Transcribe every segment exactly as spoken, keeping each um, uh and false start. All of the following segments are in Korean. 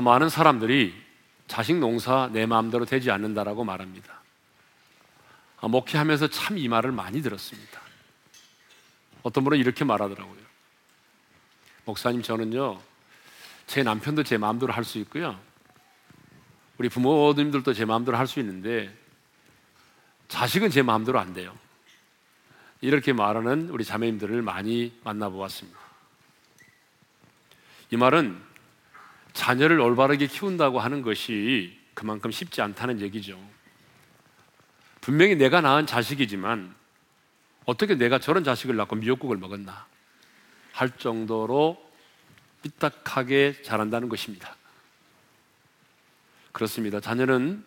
많은 사람들이 자식 농사 내 마음대로 되지 않는다라고 말합니다. 목회하면서 참 이 말을 많이 들었습니다. 어떤 분은 이렇게 말하더라고요. 목사님, 저는요 제 남편도 제 마음대로 할 수 있고요, 우리 부모님들도 제 마음대로 할 수 있는데 자식은 제 마음대로 안 돼요. 이렇게 말하는 우리 자매님들을 많이 만나보았습니다. 이 말은 자녀를 올바르게 키운다고 하는 것이 그만큼 쉽지 않다는 얘기죠. 분명히 내가 낳은 자식이지만 어떻게 내가 저런 자식을 낳고 미역국을 먹었나 할 정도로 삐딱하게 자란다는 것입니다. 그렇습니다. 자녀는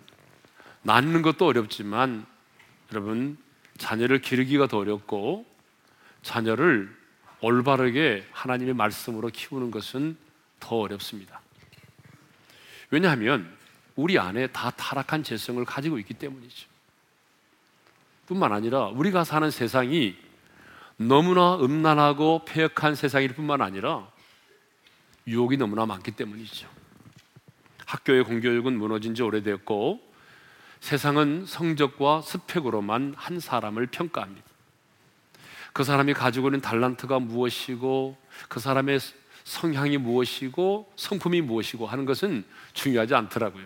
낳는 것도 어렵지만 여러분, 자녀를 기르기가 더 어렵고 자녀를 올바르게 하나님의 말씀으로 키우는 것은 더 어렵습니다. 왜냐하면 우리 안에 다 타락한 죄성을 가지고 있기 때문이죠. 뿐만 아니라 우리가 사는 세상이 너무나 음란하고 폐역한 세상일 뿐만 아니라 유혹이 너무나 많기 때문이죠. 학교의 공교육은 무너진 지 오래됐고 세상은 성적과 스펙으로만 한 사람을 평가합니다. 그 사람이 가지고 있는 달란트가 무엇이고 그 사람의 성향이 무엇이고 성품이 무엇이고 하는 것은 중요하지 않더라고요.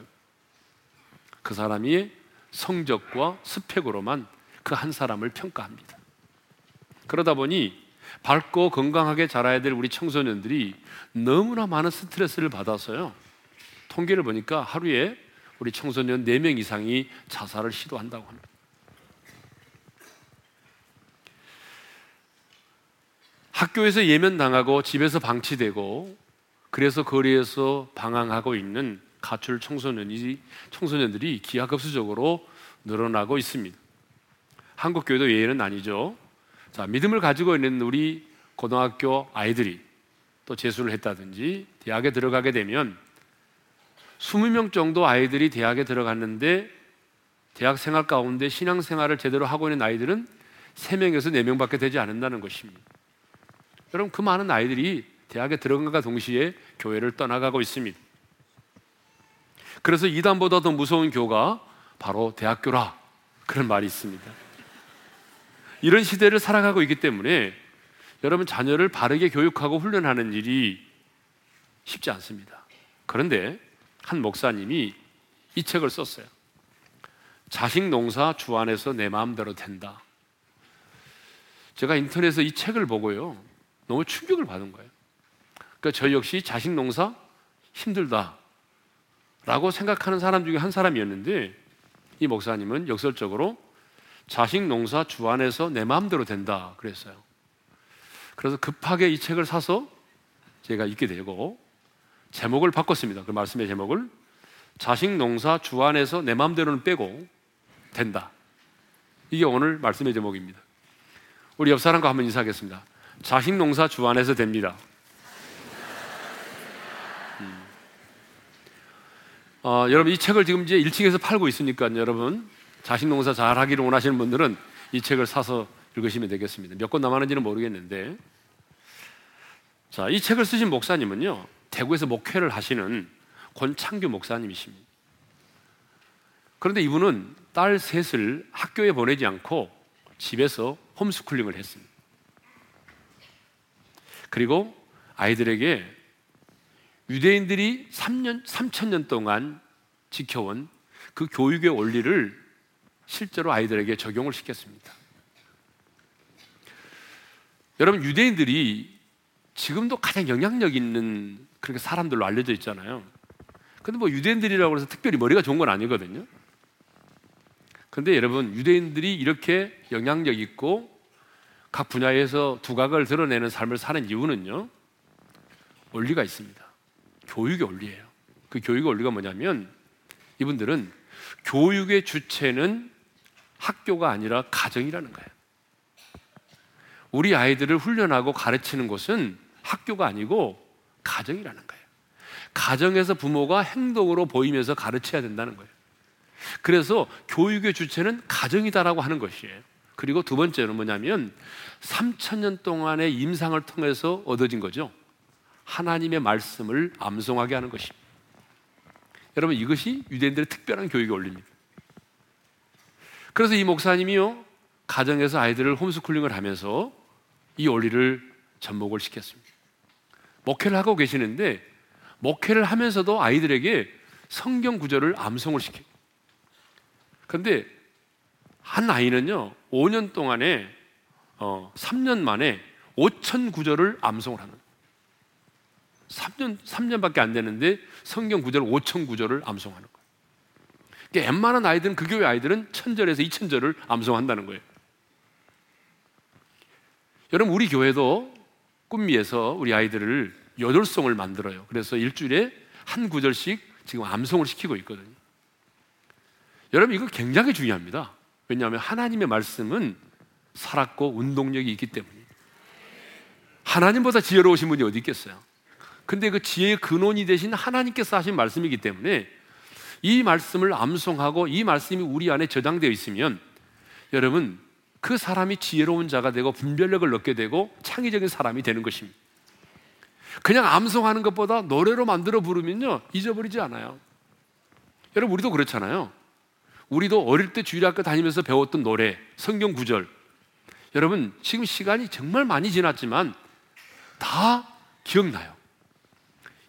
그 사람이 성적과 스펙으로만 그 한 사람을 평가합니다. 그러다 보니 밝고 건강하게 자라야 될 우리 청소년들이 너무나 많은 스트레스를 받아서요, 통계를 보니까 하루에 우리 청소년 네 명 이상이 자살을 시도한다고 합니다. 학교에서 예면당하고 집에서 방치되고 그래서 거리에서 방황하고 있는 가출 청소년이, 청소년들이 기하급수적으로 늘어나고 있습니다. 한국교회도 예외는 아니죠. 자, 믿음을 가지고 있는 우리 고등학교 아이들이 또 재수를 했다든지 대학에 들어가게 되면 이십 명 정도 아이들이 대학에 들어갔는데 대학 생활 가운데 신앙 생활을 제대로 하고 있는 아이들은 세 명에서 네 명밖에 되지 않는다는 것입니다. 여러분, 그 많은 아이들이 대학에 들어간과 동시에 교회를 떠나가고 있습니다. 그래서 이단보다 더 무서운 교가 바로 대학교라, 그런 말이 있습니다. 이런 시대를 살아가고 있기 때문에 여러분, 자녀를 바르게 교육하고 훈련하는 일이 쉽지 않습니다. 그런데 한 목사님이 이 책을 썼어요. 자식 농사 주 안에서 내 마음대로 된다. 제가 인터넷에서 이 책을 보고요 너무 충격을 받은 거예요. 그러니까 저 역시 자식 농사 힘들다 라고 생각하는 사람 중에 한 사람이었는데, 이 목사님은 역설적으로 자식 농사 주 안에서 내 마음대로 된다 그랬어요. 그래서 급하게 이 책을 사서 제가 읽게 되고 제목을 바꿨습니다. 그 말씀의 제목을 자식 농사 주 안에서 내 마음대로는 빼고 된다. 이게 오늘 말씀의 제목입니다. 우리 옆 사람과 한번 인사하겠습니다. 자식 농사 주 안에서 됩니다. 음. 어, 여러분, 이 책을 지금 이제 일 층에서 팔고 있으니까 여러분 자식 농사 잘 하기를 원하시는 분들은 이 책을 사서 읽으시면 되겠습니다. 몇 권 남았는지는 모르겠는데, 자, 이 책을 쓰신 목사님은요 대구에서 목회를 하시는 권창규 목사님이십니다. 그런데 이분은 딸 셋을 학교에 보내지 않고 집에서 홈스쿨링을 했습니다. 그리고 아이들에게 유대인들이 삼 년, 삼천 년 동안 지켜온 그 교육의 원리를 실제로 아이들에게 적용을 시켰습니다. 여러분, 유대인들이 지금도 가장 영향력 있는 그렇게 사람들로 알려져 있잖아요. 근데 뭐 유대인들이라고 해서 특별히 머리가 좋은 건 아니거든요. 근데 여러분, 유대인들이 이렇게 영향력 있고 각 분야에서 두각을 드러내는 삶을 사는 이유는요 원리가 있습니다. 교육의 원리예요. 그 교육의 원리가 뭐냐면 이분들은 교육의 주체는 학교가 아니라 가정이라는 거예요. 우리 아이들을 훈련하고 가르치는 곳은 학교가 아니고 가정이라는 거예요. 가정에서 부모가 행동으로 보이면서 가르쳐야 된다는 거예요. 그래서 교육의 주체는 가정이다라고 하는 것이에요. 그리고 두 번째는 뭐냐면 삼천 년 동안의 임상을 통해서 얻어진 거죠. 하나님의 말씀을 암송하게 하는 것입니다. 여러분, 이것이 유대인들의 특별한 교육의 원리입니다. 그래서 이 목사님이요, 가정에서 아이들을 홈스쿨링을 하면서 이 원리를 접목을 시켰습니다. 목회를 하고 계시는데 목회를 하면서도 아이들에게 성경 구절을 암송을 시켜요. 그런데 한 아이는요, 오 년 동안에 어, 삼 년 만에 오천 구절을 암송을 하는, 삼 년, 삼 년밖에 안 되는데 성경 구절 오천 구절을 암송하는 거예요. 그러니까 웬만한 아이들은, 그 교회 아이들은 천 절에서 이천 절을 암송한다는 거예요. 여러분, 우리 교회도 꿈미에서 우리 아이들을 여덟 송을 만들어요. 그래서 일주일에 한 구절씩 지금 암송을 시키고 있거든요. 여러분, 이거 굉장히 중요합니다. 왜냐하면 하나님의 말씀은 살았고 운동력이 있기 때문입니다. 하나님보다 지혜로우신 분이 어디 있겠어요? 근데 그 지혜의 근원이 되신 하나님께서 하신 말씀이기 때문에 이 말씀을 암송하고 이 말씀이 우리 안에 저장되어 있으면 여러분, 그 사람이 지혜로운 자가 되고 분별력을 얻게 되고 창의적인 사람이 되는 것입니다. 그냥 암송하는 것보다 노래로 만들어 부르면요, 잊어버리지 않아요. 여러분, 우리도 그렇잖아요. 우리도 어릴 때 주일학교 다니면서 배웠던 노래, 성경 구절, 여러분 지금 시간이 정말 많이 지났지만 다 기억나요.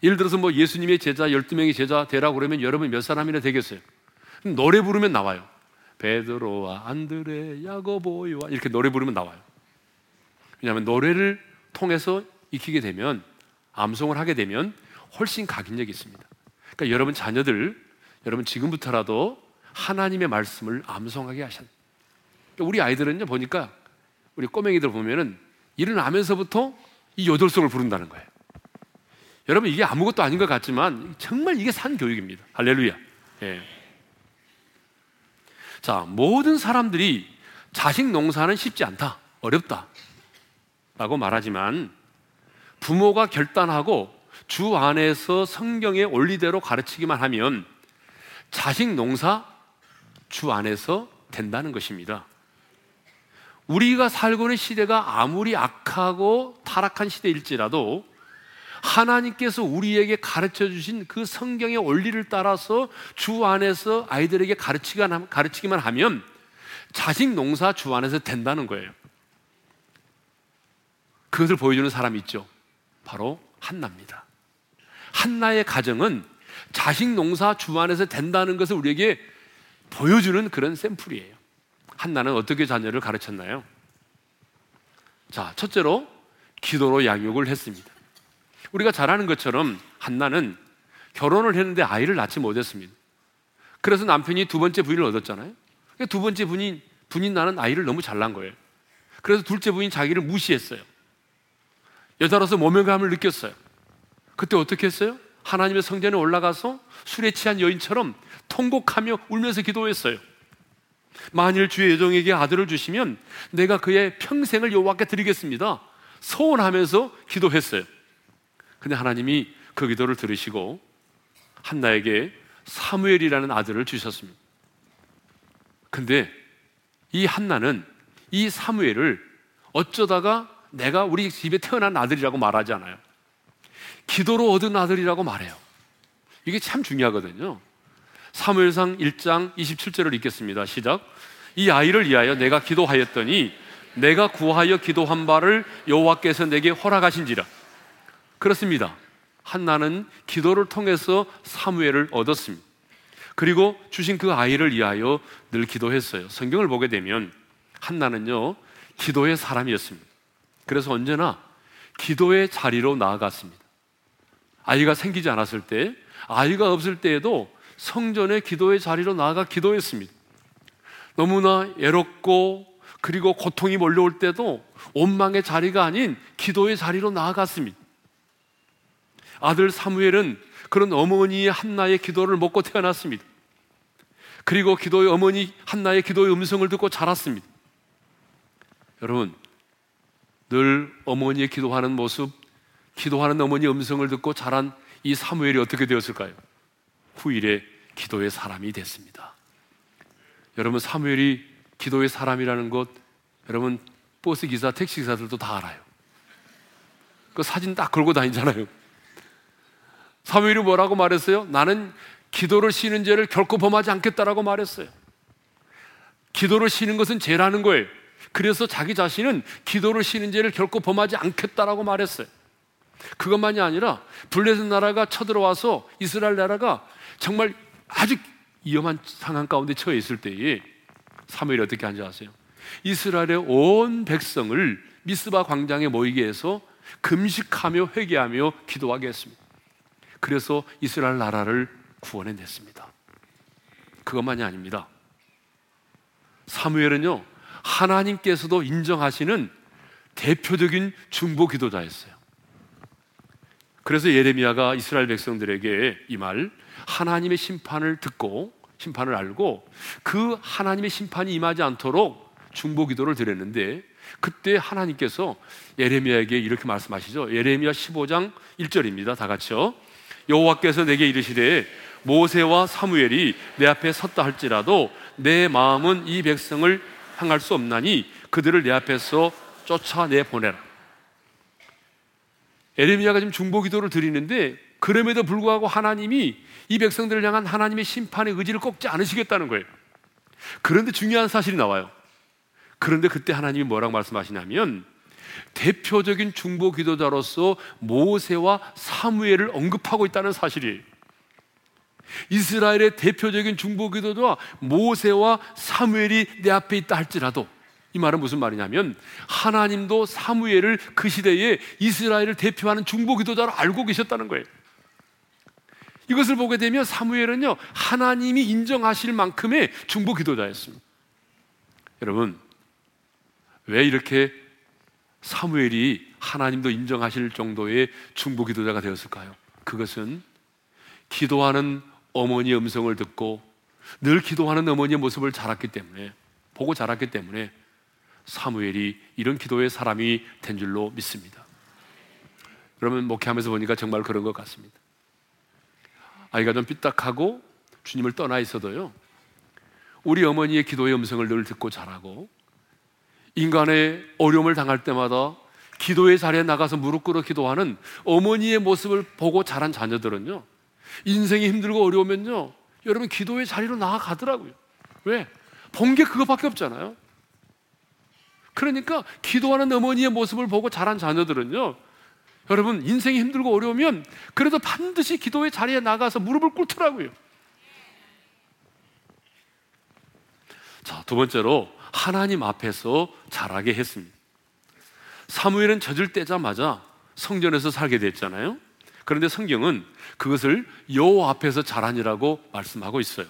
예를 들어서 뭐 예수님의 제자, 열두 명의 제자 되라고 그러면 여러분 몇 사람이나 되겠어요? 노래 부르면 나와요. 베드로와 안드레, 야고보와, 이렇게 노래 부르면 나와요. 왜냐하면 노래를 통해서 익히게 되면, 암송을 하게 되면 훨씬 각인력이 있습니다. 그러니까 여러분 자녀들, 여러분 지금부터라도 하나님의 말씀을 암송하게 하셔야 돼요. 그러니까 우리 아이들은요, 보니까 우리 꼬맹이들 보면은 일어나면서부터 이 여덟 송을 부른다는 거예요. 여러분, 이게 아무것도 아닌 것 같지만 정말 이게 산 교육입니다. 할렐루야. 예. 자, 모든 사람들이 자식 농사는 쉽지 않다, 어렵다 라고 말하지만 부모가 결단하고 주 안에서 성경의 원리대로 가르치기만 하면 자식 농사 주 안에서 된다는 것입니다. 우리가 살고 있는 시대가 아무리 악하고 타락한 시대일지라도 하나님께서 우리에게 가르쳐 주신 그 성경의 원리를 따라서 주 안에서 아이들에게 가르치기만 하면 자식 농사 주 안에서 된다는 거예요. 그것을 보여주는 사람이 있죠. 바로 한나입니다. 한나의 가정은 자식 농사 주 안에서 된다는 것을 우리에게 보여주는 그런 샘플이에요. 한나는 어떻게 자녀를 가르쳤나요? 자, 첫째로 기도로 양육을 했습니다. 우리가 잘 아는 것처럼 한나는 결혼을 했는데 아이를 낳지 못했습니다. 그래서 남편이 두 번째 부인을 얻었잖아요. 두 번째 부인, 부인 나는 아이를 너무 잘 낳은 거예요. 그래서 둘째 부인 자기를 무시했어요. 여자로서 모멸감을 느꼈어요. 그때 어떻게 했어요? 하나님의 성전에 올라가서 술에 취한 여인처럼 통곡하며 울면서 기도했어요. 만일 주의 여종에게 아들을 주시면 내가 그의 평생을 여호와께 드리겠습니다, 소원하면서 기도했어요. 근데 하나님이 그 기도를 들으시고 한나에게 사무엘이라는 아들을 주셨습니다. 근데 이 한나는 이 사무엘을 어쩌다가 내가 우리 집에 태어난 아들이라고 말하지 않아요. 기도로 얻은 아들이라고 말해요. 이게 참 중요하거든요. 사무엘상 일 장 이십칠 절을 읽겠습니다. 시작. 이 아이를 위하여 내가 기도하였더니 내가 구하여 기도한 바를 여호와께서 내게 허락하신지라. 그렇습니다. 한나는 기도를 통해서 사무엘을 얻었습니다. 그리고 주신 그 아이를 위하여 늘 기도했어요. 성경을 보게 되면 한나는요, 기도의 사람이었습니다. 그래서 언제나 기도의 자리로 나아갔습니다. 아이가 생기지 않았을 때, 아이가 없을 때에도 성전의 기도의 자리로 나아가 기도했습니다. 너무나 애롭고 그리고 고통이 몰려올 때도 원망의 자리가 아닌 기도의 자리로 나아갔습니다. 아들 사무엘은 그런 어머니의 한나의 기도를 먹고 태어났습니다. 그리고 기도의 어머니 한나의 기도의 음성을 듣고 자랐습니다. 여러분, 늘 어머니의 기도하는 모습, 기도하는 어머니의 음성을 듣고 자란 이 사무엘이 어떻게 되었을까요? 후일에 기도의 사람이 됐습니다. 여러분, 사무엘이 기도의 사람이라는 것, 여러분 버스기사, 택시기사들도 다 알아요. 그 사진 딱 걸고 다니잖아요. 사무엘이 뭐라고 말했어요? 나는 기도를 쉬는 죄를 결코 범하지 않겠다라고 말했어요. 기도를 쉬는 것은 죄라는 거예요. 그래서 자기 자신은 기도를 쉬는 죄를 결코 범하지 않겠다라고 말했어요. 그것만이 아니라 블레셋 나라가 쳐들어와서 이스라엘 나라가 정말 아주 위험한 상황 가운데 처해 있을 때에 사무엘이 어떻게 하는지 아세요? 이스라엘의 온 백성을 미스바 광장에 모이게 해서 금식하며 회개하며 기도하게 했습니다. 그래서 이스라엘 나라를 구원해냈습니다. 그것만이 아닙니다. 사무엘은요, 하나님께서도 인정하시는 대표적인 중보 기도자였어요. 그래서 예레미야가 이스라엘 백성들에게 이 말, 하나님의 심판을 듣고 심판을 알고 그 하나님의 심판이 임하지 않도록 중보 기도를 드렸는데, 그때 하나님께서 예레미야에게 이렇게 말씀하시죠. 예레미야 십오 장 일 절입니다. 다 같이요. 여호와께서 내게 이르시되 모세와 사무엘이 내 앞에 섰다 할지라도 내 마음은 이 백성을 향할 수 없나니 그들을 내 앞에서 쫓아내보내라. 예레미야가 지금 중보기도를 드리는데 그럼에도 불구하고 하나님이 이 백성들을 향한 하나님의 심판의 의지를 꺾지 않으시겠다는 거예요. 그런데 중요한 사실이 나와요. 그런데 그때 하나님이 뭐라고 말씀하시냐면, 대표적인 중보 기도자로서 모세와 사무엘을 언급하고 있다는 사실이에요. 이스라엘의 대표적인 중보 기도자 모세와 사무엘이 내 앞에 있다 할지라도, 이 말은 무슨 말이냐면 하나님도 사무엘을 그 시대에 이스라엘을 대표하는 중보 기도자로 알고 계셨다는 거예요. 이것을 보게 되면 사무엘은요, 하나님이 인정하실 만큼의 중보 기도자였습니다. 여러분, 왜 이렇게 사무엘이 하나님도 인정하실 정도의 중보 기도자가 되었을까요? 그것은 기도하는 어머니의 음성을 듣고 늘 기도하는 어머니의 모습을 자랐기 때문에, 보고 자랐기 때문에 사무엘이 이런 기도의 사람이 된 줄로 믿습니다. 그러면 목회하면서 보니까 정말 그런 것 같습니다. 아이가 좀 삐딱하고 주님을 떠나 있어도요, 우리 어머니의 기도의 음성을 늘 듣고 자라고 인간의 어려움을 당할 때마다 기도의 자리에 나가서 무릎 꿇어 기도하는 어머니의 모습을 보고 자란 자녀들은요, 인생이 힘들고 어려우면요, 여러분 기도의 자리로 나아가더라고요. 왜? 본 게 그것밖에 없잖아요. 그러니까 기도하는 어머니의 모습을 보고 자란 자녀들은요, 여러분 인생이 힘들고 어려우면 그래도 반드시 기도의 자리에 나가서 무릎을 꿇더라고요. 자, 두 번째로 하나님 앞에서 자라게 했습니다. 사무엘은 젖을 떼자마자 성전에서 살게 됐잖아요. 그런데 성경은 그것을 여호와 앞에서 자라니라고 말씀하고 있어요.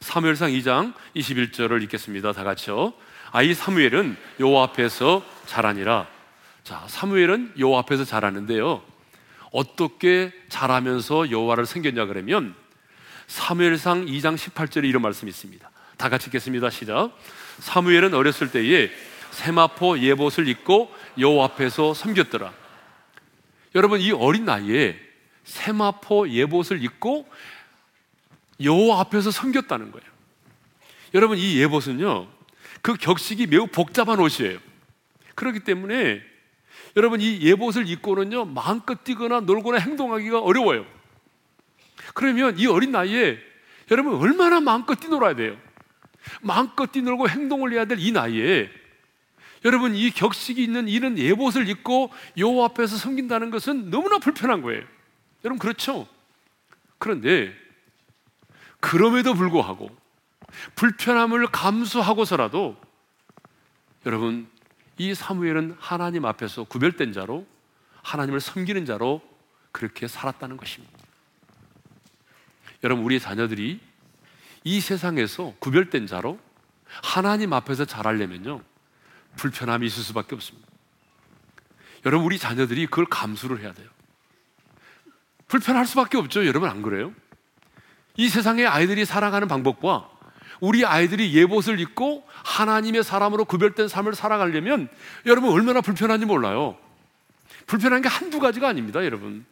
사무엘상 이 장 이십일 절을 읽겠습니다. 다 같이요. 아이 사무엘은 여호와 앞에서 자라니라. 자, 사무엘은 여호와 앞에서 자라는데요, 어떻게 자라면서 여호와를 섬겼냐 그러면 사무엘상 이 장 십팔 절에 이런 말씀이 있습니다. 다 같이 읽겠습니다. 시작. 사무엘은 어렸을 때에 세마포 예봇을 입고 여호와 앞에서 섬겼더라. 여러분, 이 어린 나이에 세마포 예봇을 입고 여호와 앞에서 섬겼다는 거예요. 여러분, 이 예봇은요, 그 격식이 매우 복잡한 옷이에요. 그렇기 때문에 여러분 이 예봇을 입고는요, 마음껏 뛰거나 놀거나 행동하기가 어려워요. 그러면 이 어린 나이에 여러분 얼마나 마음껏 뛰놀아야 돼요. 마음껏 뛰놀고 행동을 해야 될 이 나이에 여러분 이 격식이 있는 이런 예봇을 입고 여호와 앞에서 섬긴다는 것은 너무나 불편한 거예요. 여러분 그렇죠? 그런데 그럼에도 불구하고 불편함을 감수하고서라도 여러분 이 사무엘은 하나님 앞에서 구별된 자로, 하나님을 섬기는 자로 그렇게 살았다는 것입니다. 여러분, 우리의 자녀들이 이 세상에서 구별된 자로 하나님 앞에서 자라려면요, 불편함이 있을 수밖에 없습니다. 여러분, 우리 자녀들이 그걸 감수를 해야 돼요. 불편할 수밖에 없죠. 여러분 안 그래요? 이 세상에 아이들이 살아가는 방법과 우리 아이들이 예봇을 입고 하나님의 사람으로 구별된 삶을 살아가려면 여러분 얼마나 불편한지 몰라요. 불편한 게 한두 가지가 아닙니다, 여러분.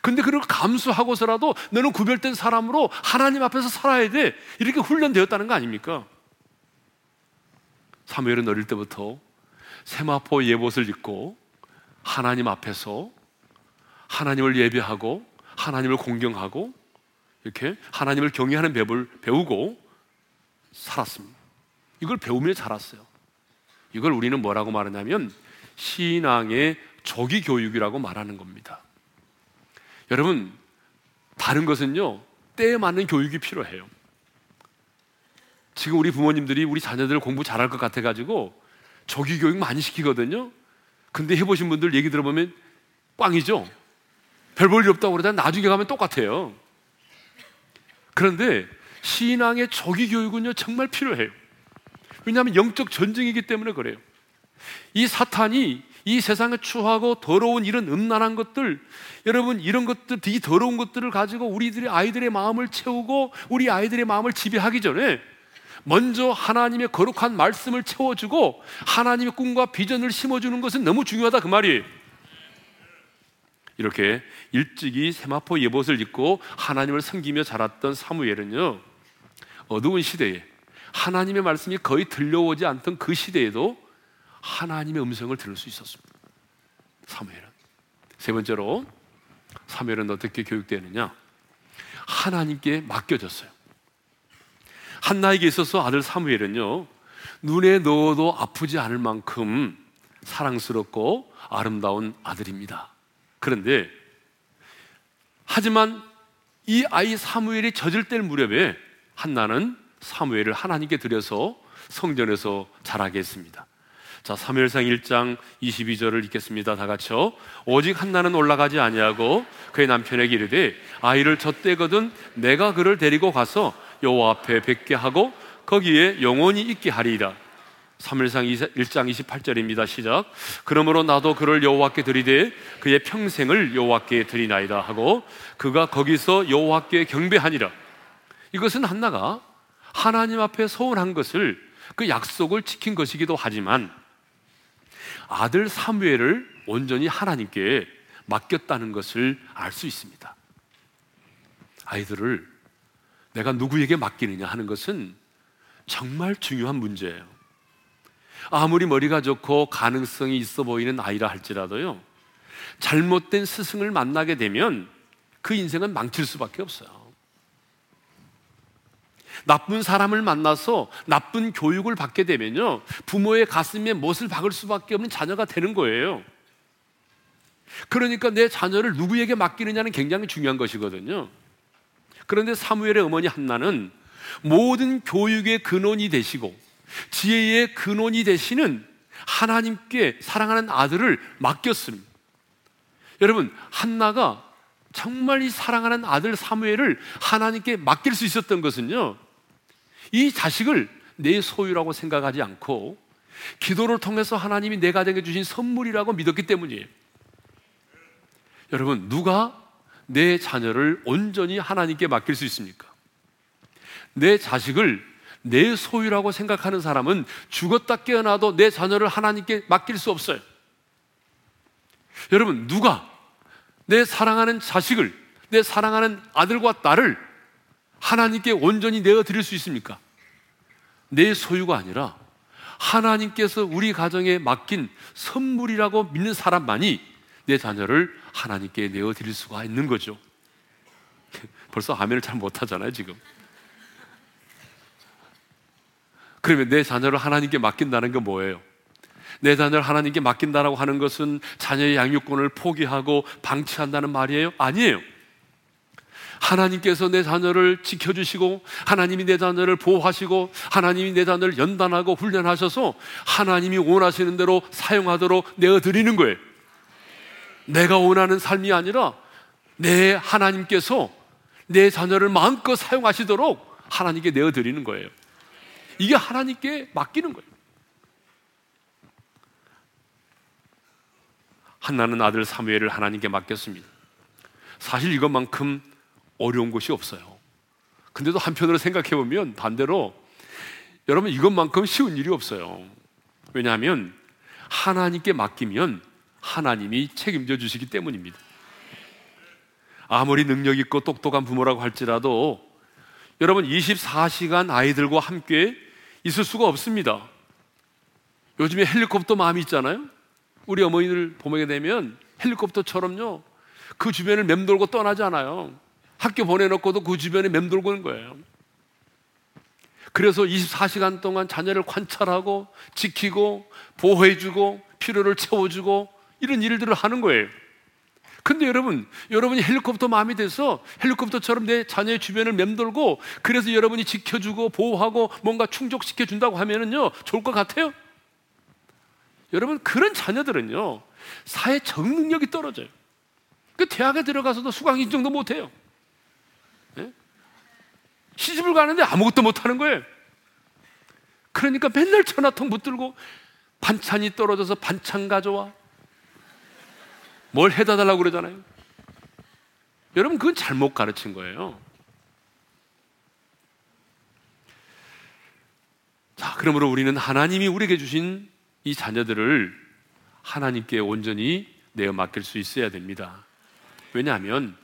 근데 그걸 감수하고서라도 너는 구별된 사람으로 하나님 앞에서 살아야 돼, 이렇게 훈련되었다는 거 아닙니까? 사무엘은 어릴 때부터 세마포 예봇을 입고 하나님 앞에서 하나님을 예배하고 하나님을 공경하고 이렇게 하나님을 경외하는 법을 배우고 살았습니다. 이걸 배우며 자랐어요. 이걸 우리는 뭐라고 말하냐면 신앙의 조기 교육이라고 말하는 겁니다. 여러분, 다른 것은요 때에 맞는 교육이 필요해요. 지금 우리 부모님들이 우리 자녀들 공부 잘할 것 같아가지고 조기 교육 많이 시키거든요. 근데 해보신 분들 얘기 들어보면 꽝이죠. 별 볼 일 없다고 그러다 나중에 가면 똑같아요. 그런데 신앙의 조기 교육은요 정말 필요해요. 왜냐하면 영적 전쟁이기 때문에 그래요. 이 사탄이 이 세상에 추하고 더러운 이런 음란한 것들, 여러분 이런 것들, 이 더러운 것들을 가지고 우리들의 아이들의 마음을 채우고 우리 아이들의 마음을 지배하기 전에 먼저 하나님의 거룩한 말씀을 채워주고 하나님의 꿈과 비전을 심어주는 것은 너무 중요하다, 그 말이에요. 이렇게 일찍이 세마포 예봇을 입고 하나님을 섬기며 자랐던 사무엘은요 어두운 시대에 하나님의 말씀이 거의 들려오지 않던 그 시대에도 하나님의 음성을 들을 수 있었습니다. 사무엘은. 세 번째로 사무엘은 어떻게 교육되느냐? 하나님께 맡겨졌어요. 한나에게 있어서 아들 사무엘은요 눈에 넣어도 아프지 않을 만큼 사랑스럽고 아름다운 아들입니다. 그런데 하지만 이 아이 사무엘이 젖을 뗄 무렵에 한나는 사무엘을 하나님께 드려서 성전에서 자라게 했습니다. 자, 사무엘상 일 장 이십이 절을 읽겠습니다. 다 같이요. 오직 한나는 올라가지 아니하고 그의 남편에게 이르되 아이를 젖대거든 내가 그를 데리고 가서 여호와 앞에 뵙게 하고 거기에 영원히 있게 하리이다. 사무엘상 일 장 이십팔 절입니다. 시작. 그러므로 나도 그를 여호와께 드리되 그의 평생을 여호와께 드리나이다 하고 그가 거기서 여호와께 경배하니라. 이것은 한나가 하나님 앞에 서원한 것을, 그 약속을 지킨 것이기도 하지만 아들 사무엘을 온전히 하나님께 맡겼다는 것을 알 수 있습니다. 아이들을 내가 누구에게 맡기느냐 하는 것은 정말 중요한 문제예요. 아무리 머리가 좋고 가능성이 있어 보이는 아이라 할지라도요 잘못된 스승을 만나게 되면 그 인생은 망칠 수밖에 없어요. 나쁜 사람을 만나서 나쁜 교육을 받게 되면요 부모의 가슴에 못을 박을 수밖에 없는 자녀가 되는 거예요. 그러니까 내 자녀를 누구에게 맡기느냐는 굉장히 중요한 것이거든요. 그런데 사무엘의 어머니 한나는 모든 교육의 근원이 되시고 지혜의 근원이 되시는 하나님께 사랑하는 아들을 맡겼습니다. 여러분, 한나가 정말 이 사랑하는 아들 사무엘을 하나님께 맡길 수 있었던 것은요 이 자식을 내 소유라고 생각하지 않고 기도를 통해서 하나님이 내 가정에 주신 선물이라고 믿었기 때문이에요. 여러분, 누가 내 자녀를 온전히 하나님께 맡길 수 있습니까? 내 자식을 내 소유라고 생각하는 사람은 죽었다 깨어나도 내 자녀를 하나님께 맡길 수 없어요. 여러분, 누가 내 사랑하는 자식을, 내 사랑하는 아들과 딸을 하나님께 온전히 내어드릴 수 있습니까? 내 소유가 아니라 하나님께서 우리 가정에 맡긴 선물이라고 믿는 사람만이 내 자녀를 하나님께 내어드릴 수가 있는 거죠. 벌써 아멘을 잘 못하잖아요, 지금. 그러면 내 자녀를 하나님께 맡긴다는 건 뭐예요? 내 자녀를 하나님께 맡긴다라고 하는 것은 자녀의 양육권을 포기하고 방치한다는 말이에요? 아니에요. 하나님께서 내 자녀를 지켜주시고 하나님이 내 자녀를 보호하시고 하나님이 내 자녀를 연단하고 훈련하셔서 하나님이 원하시는 대로 사용하도록 내어드리는 거예요. 내가 원하는 삶이 아니라 내 하나님께서 내 자녀를 마음껏 사용하시도록 하나님께 내어드리는 거예요. 이게 하나님께 맡기는 거예요. 한나는 아들 사무엘을 하나님께 맡겼습니다. 사실 이것만큼 어려운 것이 없어요. 근데도 한편으로 생각해보면 반대로 여러분 이것만큼 쉬운 일이 없어요. 왜냐하면 하나님께 맡기면 하나님이 책임져 주시기 때문입니다. 아무리 능력 있고 똑똑한 부모라고 할지라도 여러분 이십사 시간 아이들과 함께 있을 수가 없습니다. 요즘에 헬리콥터 마음이 있잖아요. 우리 어머니들 보게 되면 헬리콥터처럼요 그 주변을 맴돌고 떠나지 않아요. 학교 보내놓고도 그 주변에 맴돌고 있는 거예요. 그래서 이십사 시간 동안 자녀를 관찰하고 지키고 보호해주고 필요를 채워주고 이런 일들을 하는 거예요. 근데 여러분, 여러분이 헬리콥터 마음이 돼서 헬리콥터처럼 내 자녀의 주변을 맴돌고 그래서 여러분이 지켜주고 보호하고 뭔가 충족시켜준다고 하면은요, 좋을 것 같아요? 여러분, 그런 자녀들은요, 사회 적응력이 떨어져요. 그 대학에 들어가서도 수강 인정도 못해요. 네? 시집을 가는데 아무것도 못하는 거예요. 그러니까 맨날 전화통 붙들고 반찬이 떨어져서 반찬 가져와, 뭘 해다 달라고 그러잖아요. 여러분, 그건 잘못 가르친 거예요. 자, 그러므로 우리는 하나님이 우리에게 주신 이 자녀들을 하나님께 온전히 내어 맡길 수 있어야 됩니다. 왜냐하면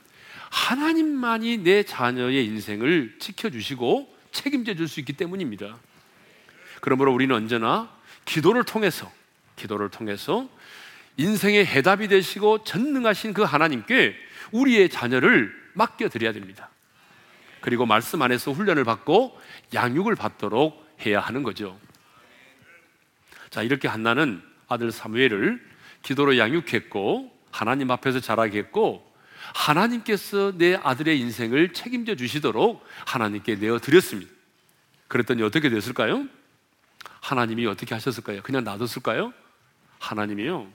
하나님만이 내 자녀의 인생을 지켜주시고 책임져 줄 수 있기 때문입니다. 그러므로 우리는 언제나 기도를 통해서 기도를 통해서 인생의 해답이 되시고 전능하신 그 하나님께 우리의 자녀를 맡겨드려야 됩니다. 그리고 말씀 안에서 훈련을 받고 양육을 받도록 해야 하는 거죠. 자, 이렇게 한나는 아들 사무엘을 기도로 양육했고 하나님 앞에서 자라게 했고 하나님께서 내 아들의 인생을 책임져 주시도록 하나님께 내어드렸습니다. 그랬더니 어떻게 됐을까요? 하나님이 어떻게 하셨을까요? 그냥 놔뒀을까요? 하나님이요,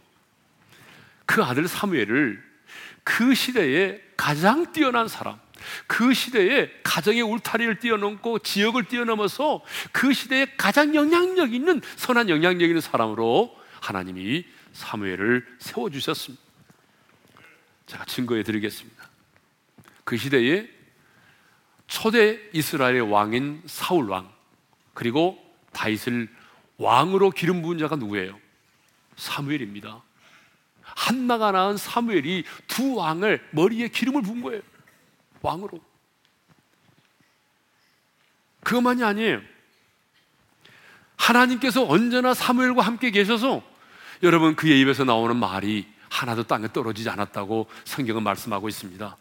그 아들 사무엘을 그 시대에 가장 뛰어난 사람, 그 시대에 가정의 울타리를 뛰어넘고 지역을 뛰어넘어서 그 시대에 가장 영향력 있는, 선한 영향력 있는 사람으로 하나님이 사무엘을 세워주셨습니다. 제가 증거해 드리겠습니다. 그 시대에 초대 이스라엘의 왕인 사울왕, 그리고 다윗을 왕으로 기름 부은 자가 누구예요? 사무엘입니다. 한나가 낳은 사무엘이 두 왕을 머리에 기름을 부은 거예요. 왕으로. 그것만이 아니에요. 하나님께서 언제나 사무엘과 함께 계셔서 여러분, 그의 입에서 나오는 말이 하나도 땅에 떨어지지 않았다고 성경은 말씀하고 있습니다.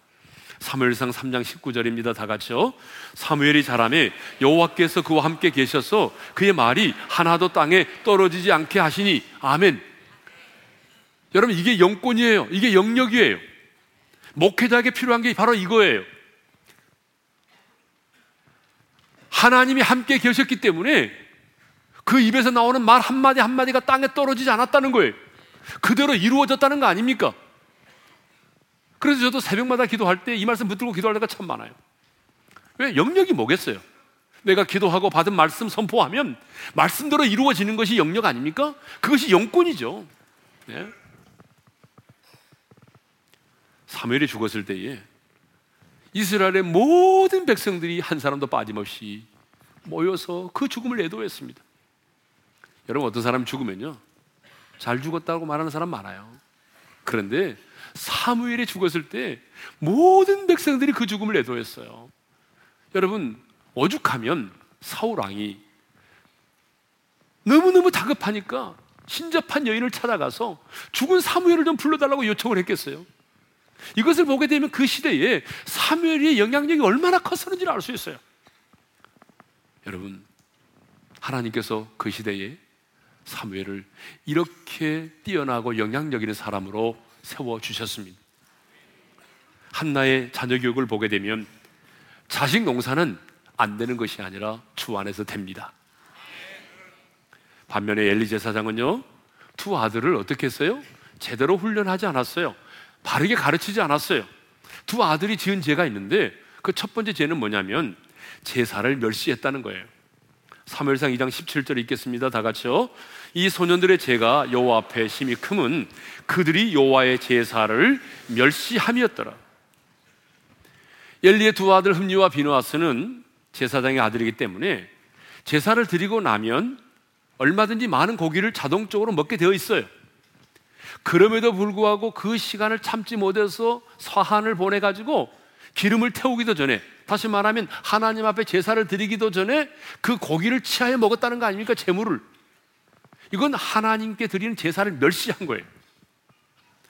사무엘상 삼 장 십구 절입니다. 다 같이요. 사무엘이 자라매 여호와께서 그와 함께 계셔서 그의 말이 하나도 땅에 떨어지지 않게 하시니. 아멘. 여러분, 이게 영권이에요. 이게 영역이에요. 목회자에게 필요한 게 바로 이거예요. 하나님이 함께 계셨기 때문에 그 입에서 나오는 말 한마디 한마디가 땅에 떨어지지 않았다는 거예요. 그대로 이루어졌다는 거 아닙니까? 그래서 저도 새벽마다 기도할 때 이 말씀 붙들고 기도할 때가 참 많아요. 왜? 영역이 뭐겠어요? 내가 기도하고 받은 말씀 선포하면 말씀대로 이루어지는 것이 영역 아닙니까? 그것이 영권이죠. 네? 사무엘이 죽었을 때에 이스라엘의 모든 백성들이 한 사람도 빠짐없이 모여서 그 죽음을 애도했습니다. 여러분, 어떤 사람이 죽으면요, 잘 죽었다고 말하는 사람 많아요. 그런데 사무엘이 죽었을 때 모든 백성들이 그 죽음을 애도했어요. 여러분, 오죽하면 사울왕이 너무너무 다급하니까 신접한 여인을 찾아가서 죽은 사무엘을 좀 불러달라고 요청을 했겠어요? 이것을 보게 되면 그 시대에 사무엘의 영향력이 얼마나 컸었는지를 알 수 있어요. 여러분, 하나님께서 그 시대에 사무엘을 이렇게 뛰어나고 영향력 있는 사람으로 세워주셨습니다. 한나의 자녀 교육을 보게 되면 자식 농사는 안 되는 것이 아니라 주 안에서 됩니다. 반면에 엘리 제사장은요, 두 아들을 어떻게 했어요? 제대로 훈련하지 않았어요. 바르게 가르치지 않았어요. 두 아들이 지은 죄가 있는데 그 첫 번째 죄는 뭐냐면 제사를 멸시했다는 거예요. 사무엘상 이 장 십칠 절 읽겠습니다. 다 같이요. 이 소년들의 죄가 여호와 앞에 심히 크면 그들이 여호와의 제사를 멸시함이었더라. 엘리의 두 아들 흠니와 비누아스는 제사장의 아들이기 때문에 제사를 드리고 나면 얼마든지 많은 고기를 자동적으로 먹게 되어 있어요. 그럼에도 불구하고 그 시간을 참지 못해서 사한을 보내가지고 기름을 태우기도 전에, 다시 말하면 하나님 앞에 제사를 드리기도 전에 그 고기를 취하여 먹었다는 거 아닙니까? 제물을. 이건 하나님께 드리는 제사를 멸시한 거예요.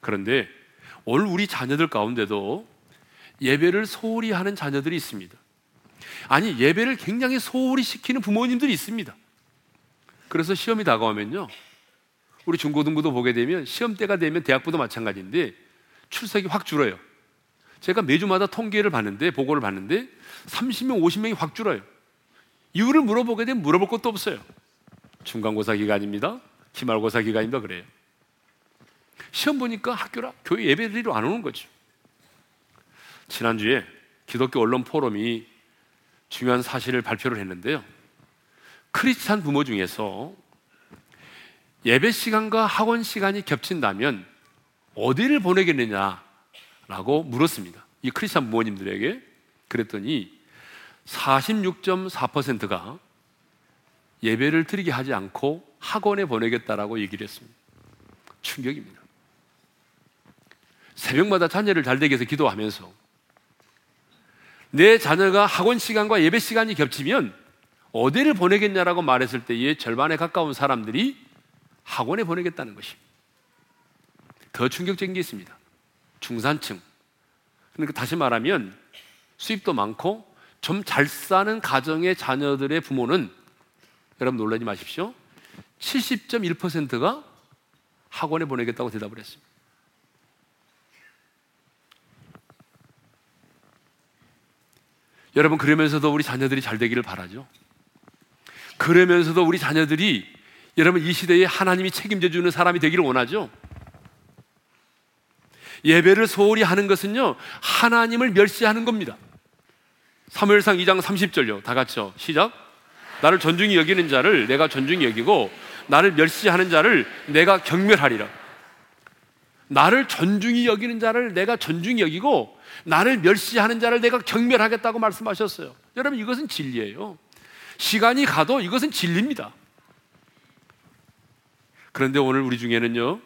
그런데 오늘 우리 자녀들 가운데도 예배를 소홀히 하는 자녀들이 있습니다. 아니, 예배를 굉장히 소홀히 시키는 부모님들이 있습니다. 그래서 시험이 다가오면요, 우리 중고등부도 보게 되면 시험 때가 되면 대학부도 마찬가지인데 출석이 확 줄어요. 제가 매주마다 통계를 봤는데, 보고를 봤는데 삼십 명, 오십 명이 확 줄어요. 이유를 물어보게 되면 물어볼 것도 없어요. 중간고사 기간입니다, 기말고사 기간입니다, 그래요. 시험 보니까 학교라 교회 예배드리러 안 오는 거죠. 지난주에 기독교 언론 포럼이 중요한 사실을 발표를 했는데요, 크리스찬 부모 중에서 예배 시간과 학원 시간이 겹친다면 어디를 보내겠느냐라고 물었습니다. 이 크리스찬 부모님들에게. 그랬더니 사십육 점 사 퍼센트가 예배를 드리게 하지 않고 학원에 보내겠다라고 얘기를 했습니다. 충격입니다. 새벽마다 자녀를 달대기 위해서 기도하면서 내 자녀가 학원 시간과 예배 시간이 겹치면 어디를 보내겠냐라고 말했을 때의 절반에 가까운 사람들이 학원에 보내겠다는 것입니다. 더 충격적인 게 있습니다. 중산층, 그러니까 다시 말하면 수입도 많고 좀 잘 사는 가정의 자녀들의 부모는, 여러분 놀라지 마십시오, 칠십 점 일 퍼센트가 학원에 보내겠다고 대답을 했습니다. 여러분, 그러면서도 우리 자녀들이 잘 되기를 바라죠. 그러면서도 우리 자녀들이, 여러분, 이 시대에 하나님이 책임져주는 사람이 되기를 원하죠. 예배를 소홀히 하는 것은요, 하나님을 멸시하는 겁니다. 사무엘상 이 장 삼십 절요, 다 같이요, 시작. 나를 존중히 여기는 자를 내가 존중히 여기고 나를 멸시하는 자를 내가 경멸하리라. 나를 존중히 여기는 자를 내가 존중히 여기고 나를 멸시하는 자를 내가 경멸하겠다고 말씀하셨어요. 여러분, 이것은 진리예요. 시간이 가도 이것은 진리입니다. 그런데 오늘 우리 중에는요,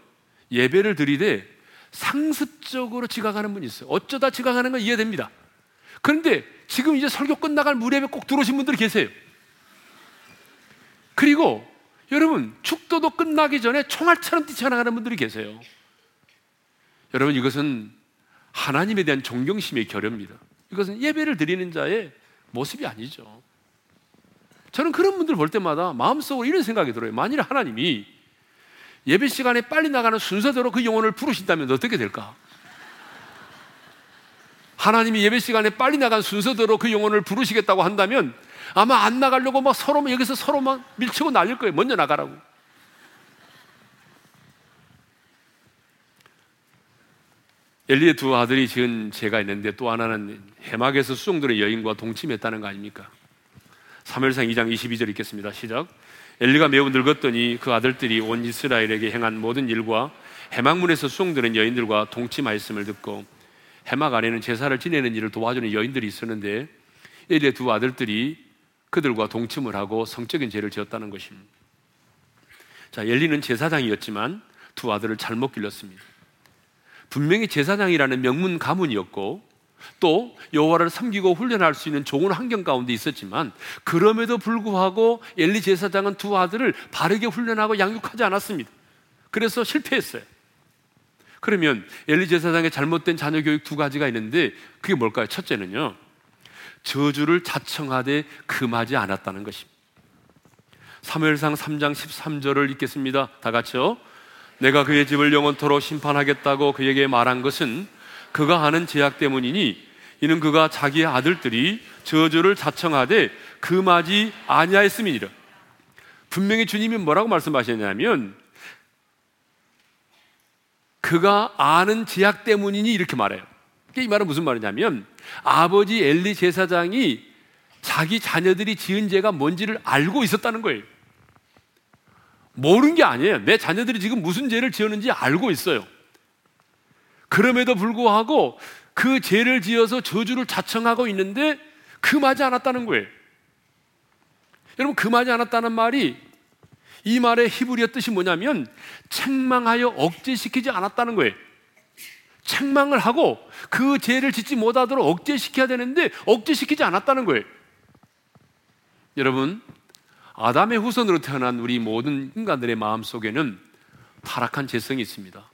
예배를 드리되 상습적으로 지각하는 분이 있어요. 어쩌다 지각하는 건 이해됩니다. 그런데 지금 이제 설교 끝나갈 무렵에 꼭 들어오신 분들이 계세요. 그리고 여러분, 축도도 끝나기 전에 총알처럼 뛰쳐나가는 분들이 계세요. 여러분, 이것은 하나님에 대한 존경심의 결여입니다. 이것은 예배를 드리는 자의 모습이 아니죠. 저는 그런 분들 볼 때마다 마음속으로 이런 생각이 들어요. 만일 하나님이 예배 시간에 빨리 나가는 순서대로 그 영혼을 부르신다면 어떻게 될까? 하나님이 예배 시간에 빨리 나간 순서대로 그 영혼을 부르시겠다고 한다면 아마 안 나가려고 막 서로 여기서 서로 막 밀치고 날릴 거예요. 먼저 나가라고. 엘리의 두 아들이 지은 죄가 있는데 또 하나는 해막에서 수종들의 여인과 동침했다는 거 아닙니까? 사무엘상 이 장 이십이 절 읽겠습니다. 시작. 엘리가 매우 늙었더니 그 아들들이 온 이스라엘에게 행한 모든 일과 해막문에서 수종들은 여인들과 동침하였음을 듣고, 해막 안에는 제사를 지내는 일을 도와주는 여인들이 있었는데 엘리의 두 아들들이 그들과 동침을 하고 성적인 죄를 지었다는 것입니다. 자, 엘리는 제사장이었지만 두 아들을 잘못 길렀습니다. 분명히 제사장이라는 명문 가문이었고 또 여호와를 섬기고 훈련할 수 있는 좋은 환경 가운데 있었지만, 그럼에도 불구하고 엘리 제사장은 두 아들을 바르게 훈련하고 양육하지 않았습니다. 그래서 실패했어요. 그러면 엘리 제사장의 잘못된 자녀 교육 두 가지가 있는데 그게 뭘까요? 첫째는요, 저주를 자청하되 금하지 않았다는 것입니다. 사무엘상 삼 장 십삼 절을 읽겠습니다. 다 같이요. 내가 그의 집을 영원토록 심판하겠다고 그에게 말한 것은 그가 하는 죄악 때문이니, 이는 그가 자기의 아들들이 저주를 자청하되 금하지 아니하였음이니라. 분명히 주님이 뭐라고 말씀하셨냐면 그가 아는 죄악 때문이니 이렇게 말해요. 이 말은 무슨 말이냐면 아버지 엘리 제사장이 자기 자녀들이 지은 죄가 뭔지를 알고 있었다는 거예요. 모르는 게 아니에요. 내 자녀들이 지금 무슨 죄를 지었는지 알고 있어요. 그럼에도 불구하고 그 죄를 지어서 저주를 자청하고 있는데 금하지 않았다는 거예요. 여러분, 금하지 않았다는 말이, 이 말의 히브리어 뜻이 뭐냐면 책망하여 억제시키지 않았다는 거예요. 책망을 하고 그 죄를 짓지 못하도록 억제시켜야 되는데 억제시키지 않았다는 거예요. 여러분, 아담의 후손으로 태어난 우리 모든 인간들의 마음속에는 타락한 죄성이 있습니다.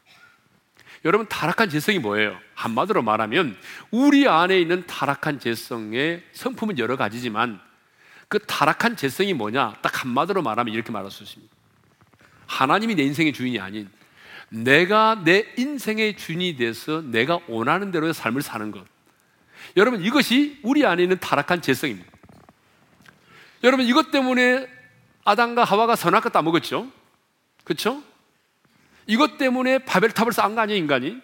여러분, 타락한 죄성이 뭐예요? 한마디로 말하면 우리 안에 있는 타락한 죄성의 성품은 여러 가지지만 그 타락한 죄성이 뭐냐? 딱 한마디로 말하면 이렇게 말할 수 있습니다. 하나님이 내 인생의 주인이 아닌 내가 내 인생의 주인이 돼서 내가 원하는 대로의 삶을 사는 것. 여러분, 이것이 우리 안에 있는 타락한 죄성입니다. 여러분, 이것 때문에 아담과 하와가 선악과 따먹었죠? 그렇죠? 이것 때문에 바벨탑을 쌓은 거 아니에요, 인간이?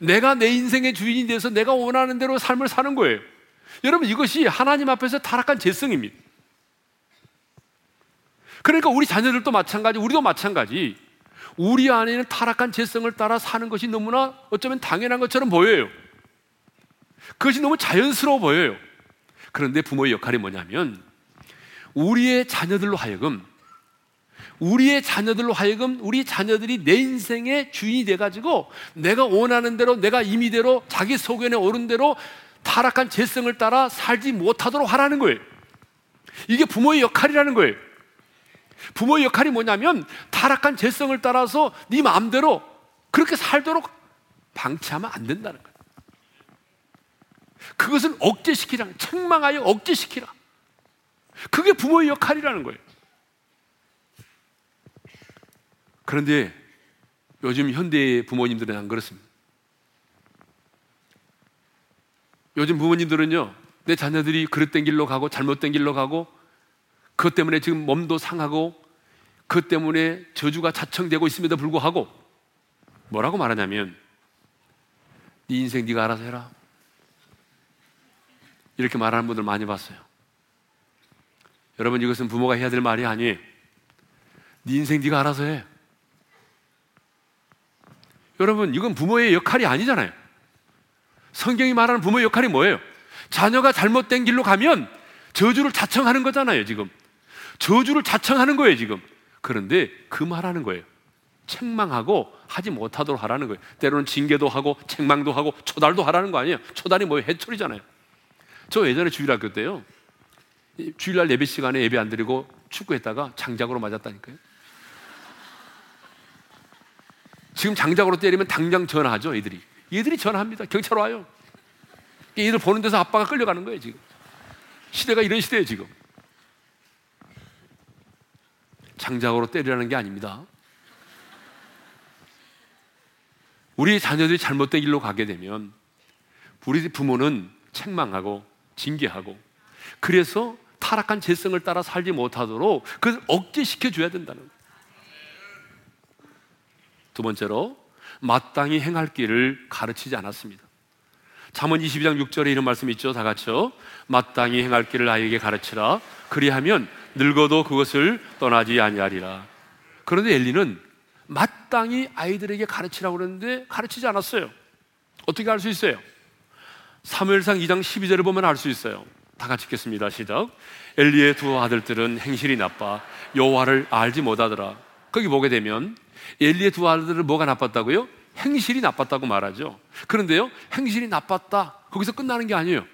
내가 내 인생의 주인이 돼서 내가 원하는 대로 삶을 사는 거예요. 여러분, 이것이 하나님 앞에서 타락한 죄성입니다. 그러니까 우리 자녀들도 마찬가지, 우리도 마찬가지. 우리 안에 있는 타락한 죄성을 따라 사는 것이 너무나 어쩌면 당연한 것처럼 보여요. 그것이 너무 자연스러워 보여요. 그런데 부모의 역할이 뭐냐면 우리의 자녀들로 하여금 우리의 자녀들로 하여금 우리 자녀들이 내 인생의 주인이 돼가지고 내가 원하는 대로, 내가 임의대로, 자기 소견에 오른 대로 타락한 죄성을 따라 살지 못하도록 하라는 거예요. 이게 부모의 역할이라는 거예요. 부모의 역할이 뭐냐면 타락한 죄성을 따라서 네 마음대로 그렇게 살도록 방치하면 안 된다는 거예요. 그것을 억제시키라, 책망하여 억제시키라. 그게 부모의 역할이라는 거예요. 그런데 요즘 현대의 부모님들은 안 그렇습니다. 요즘 부모님들은요, 내 자녀들이 그릇된 길로 가고 잘못된 길로 가고 그것 때문에 지금 몸도 상하고 그것 때문에 저주가 자청되고 있음에도 불구하고 뭐라고 말하냐면 네 인생 네가 알아서 해라, 이렇게 말하는 분들 많이 봤어요. 여러분, 이것은 부모가 해야 될 말이 아니에요. 네 인생 네가 알아서 해. 여러분, 이건 부모의 역할이 아니잖아요. 성경이 말하는 부모의 역할이 뭐예요? 자녀가 잘못된 길로 가면 저주를 자청하는 거잖아요, 지금. 저주를 자청하는 거예요, 지금. 그런데 그 말하는 거예요. 책망하고 하지 못하도록 하라는 거예요. 때로는 징계도 하고 책망도 하고 초달도 하라는 거 아니에요. 초달이 뭐예요? 해초리잖아요. 저 예전에 주일학교 때요, 주일날 예배 시간에 예배 안 드리고 축구했다가 장작으로 맞았다니까요. 지금 장작으로 때리면 당장 전화하죠, 얘들이. 얘들이 전화합니다. 경찰 와요. 얘들 보는 데서 아빠가 끌려가는 거예요, 지금. 시대가 이런 시대예요, 지금. 장작으로 때리라는 게 아닙니다. 우리 자녀들이 잘못된 길로 가게 되면 우리 부모는 책망하고 징계하고 그래서 타락한 죄성을 따라 살지 못하도록 그걸 억제시켜줘야 된다는 거예요. 두 번째로 마땅히 행할 길을 가르치지 않았습니다. 잠언 이십이 장 육 절에 이런 말씀이 있죠. 다 같이요. 마땅히 행할 길을 아이에게 가르치라. 그리하면 늙어도 그것을 떠나지 아니하리라. 그런데 엘리는 마땅히 아이들에게 가르치라고 그랬는데 가르치지 않았어요. 어떻게 알 수 있어요? 사무엘상 이 장 십이 절을 보면 알 수 있어요. 다 같이 읽겠습니다. 시작. 엘리의 두 아들들은 행실이 나빠 여호와를 알지 못하더라. 거기 보게 되면 엘리의 두 아들들은 뭐가 나빴다고요? 행실이 나빴다고 말하죠. 그런데요, 행실이 나빴다 거기서 끝나는 게 아니에요.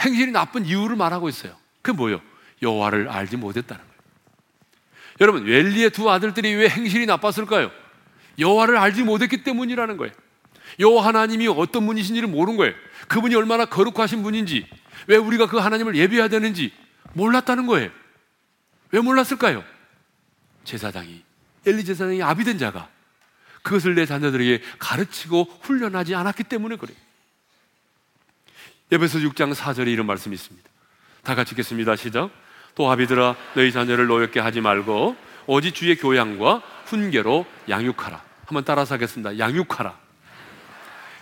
행실이 나쁜 이유를 말하고 있어요. 그게 뭐예요? 여호와를 알지 못했다는 거예요. 여러분, 엘리의 두 아들들이 왜 행실이 나빴을까요? 여호와를 알지 못했기 때문이라는 거예요. 여호와 하나님이 어떤 분이신지를 모르는 거예요. 그분이 얼마나 거룩하신 분인지, 왜 우리가 그 하나님을 예배해야 되는지 몰랐다는 거예요. 왜 몰랐을까요? 제사장이, 엘리 제사장이 아비된 자가 그것을 내 자녀들에게 가르치고 훈련하지 않았기 때문에 그래요. 에베소 육 장 사 절에 이런 말씀이 있습니다. 다 같이 읽겠습니다. 시작. 또 아비들아 너희 자녀를 노엽게 하지 말고 오직 주의 교양과 훈계로 양육하라. 한번 따라서 하겠습니다. 양육하라.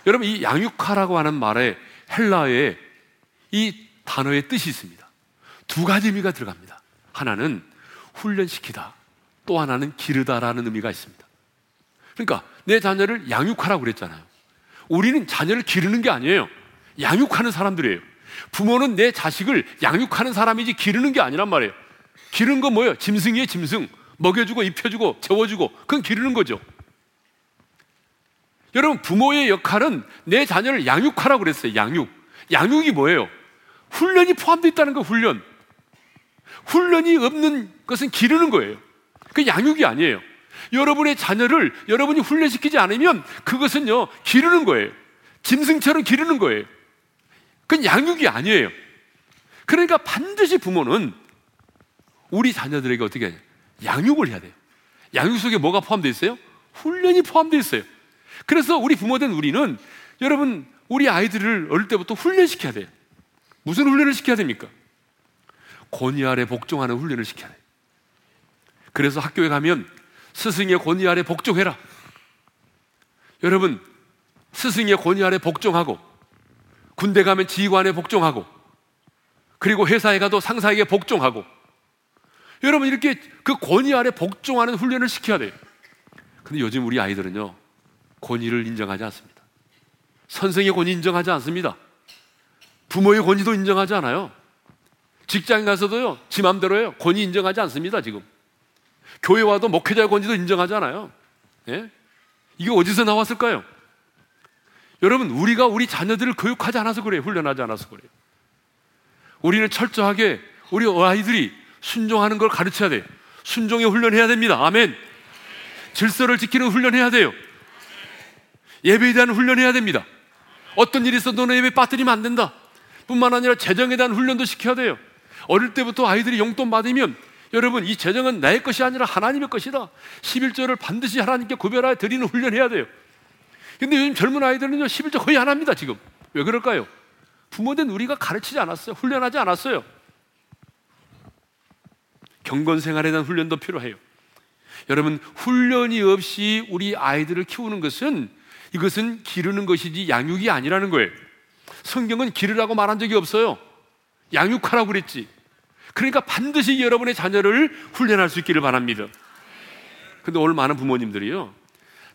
여러분, 이 양육하라고 하는 말에 헬라의 이 단어의 뜻이 있습니다. 두 가지 의미가 들어갑니다. 하나는 훈련시키다, 또 하나는 기르다라는 의미가 있습니다. 그러니까 내 자녀를 양육하라고 그랬잖아요. 우리는 자녀를 기르는 게 아니에요. 양육하는 사람들이에요. 부모는 내 자식을 양육하는 사람이지 기르는 게 아니란 말이에요. 기르는 건 뭐예요? 짐승이에요, 짐승. 먹여주고 입혀주고 재워주고 그건 기르는 거죠. 여러분, 부모의 역할은 내 자녀를 양육하라고 그랬어요. 양육. 양육이 뭐예요? 훈련이 포함되어 있다는 거예요. 훈련. 훈련이 없는 것은 기르는 거예요. 그게 양육이 아니에요. 여러분의 자녀를 여러분이 훈련시키지 않으면 그것은요 기르는 거예요. 짐승처럼 기르는 거예요. 그건 양육이 아니에요. 그러니까 반드시 부모는 우리 자녀들에게 어떻게 해야 돼요? 양육을 해야 돼요. 양육 속에 뭐가 포함되어 있어요? 훈련이 포함되어 있어요. 그래서 우리 부모된 우리는 여러분 우리 아이들을 어릴 때부터 훈련시켜야 돼요. 무슨 훈련을 시켜야 됩니까? 권위 아래 복종하는 훈련을 시켜야 돼요. 그래서 학교에 가면 스승의 권위 아래 복종해라. 여러분 스승의 권위 아래 복종하고 군대 가면 지휘관에 복종하고 그리고 회사에 가도 상사에게 복종하고 여러분 이렇게 그 권위 아래 복종하는 훈련을 시켜야 돼요. 근데 요즘 우리 아이들은요 권위를 인정하지 않습니다. 선생의 권위 인정하지 않습니다. 부모의 권위도 인정하지 않아요. 직장에 가서도요 지 맘대로요 권위 인정하지 않습니다. 지금 교회 와도 목회자의 권위도 인정하지 않아요. 예? 이게 어디서 나왔을까요? 여러분 우리가 우리 자녀들을 교육하지 않아서 그래요. 훈련하지 않아서 그래요. 우리는 철저하게 우리 아이들이 순종하는 걸 가르쳐야 돼요. 순종의 훈련해야 됩니다. 아멘. 질서를 지키는 훈련해야 돼요. 예배에 대한 훈련해야 됩니다. 어떤 일이 있어도 너는 예배 빠뜨리면 안 된다 뿐만 아니라 재정에 대한 훈련도 시켜야 돼요. 어릴 때부터 아이들이 용돈 받으면 여러분 이 재정은 나의 것이 아니라 하나님의 것이다, 십일조를 반드시 하나님께 구별하여 드리는 훈련해야 돼요. 근데 요즘 젊은 아이들은요 십일조 거의 안 합니다. 지금 왜 그럴까요? 부모된 우리가 가르치지 않았어요. 훈련하지 않았어요. 경건 생활에 대한 훈련도 필요해요. 여러분 훈련이 없이 우리 아이들을 키우는 것은 이것은 기르는 것이지 양육이 아니라는 거예요. 성경은 기르라고 말한 적이 없어요. 양육하라고 그랬지. 그러니까 반드시 여러분의 자녀를 훈련할 수 있기를 바랍니다. 근데 오늘 많은 부모님들이요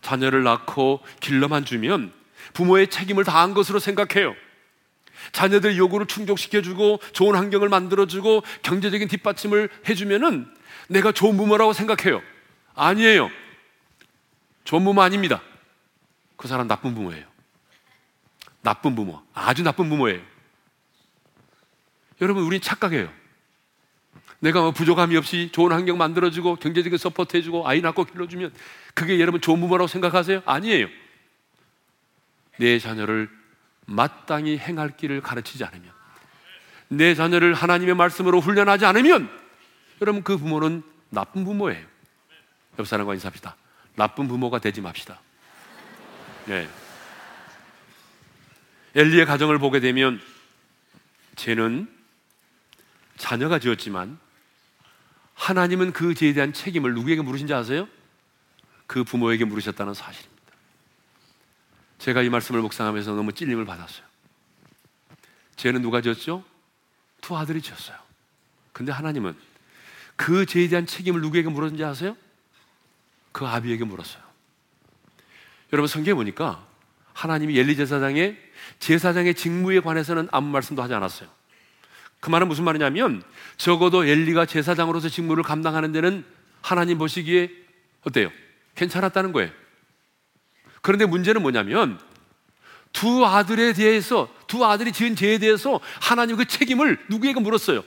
자녀를 낳고 길러만 주면 부모의 책임을 다한 것으로 생각해요. 자녀들 요구를 충족시켜주고 좋은 환경을 만들어주고 경제적인 뒷받침을 해주면은 내가 좋은 부모라고 생각해요. 아니에요. 좋은 부모 아닙니다. 그 사람 나쁜 부모예요. 나쁜 부모, 아주 나쁜 부모예요. 여러분 우린 착각해요. 내가 뭐 부족함이 없이 좋은 환경 만들어주고 경제적인 서포트 해주고 아이 낳고 길러주면 그게 여러분 좋은 부모라고 생각하세요? 아니에요. 내 자녀를 마땅히 행할 길을 가르치지 않으면, 내 자녀를 하나님의 말씀으로 훈련하지 않으면 여러분 그 부모는 나쁜 부모예요. 옆 사람과 인사합시다. 나쁜 부모가 되지 맙시다. 네. 엘리의 가정을 보게 되면 쟤는 자녀가 지었지만 하나님은 그 죄에 대한 책임을 누구에게 물으신지 아세요? 그 부모에게 물으셨다는 사실입니다. 제가 이 말씀을 묵상하면서 너무 찔림을 받았어요. 죄는 누가 지었죠? 두 아들이 지었어요. 근데 하나님은 그 죄에 대한 책임을 누구에게 물었는지 아세요? 그 아비에게 물었어요. 여러분 성경에 보니까 하나님이 엘리 제사장의 제사장의 직무에 관해서는 아무 말씀도 하지 않았어요. 그 말은 무슨 말이냐면 적어도 엘리가 제사장으로서 직무를 감당하는 데는 하나님 보시기에 어때요? 괜찮았다는 거예요. 그런데 문제는 뭐냐면 두 아들에 대해서 두 아들이 지은 죄에 대해서 하나님 그 책임을 누구에게 물었어요?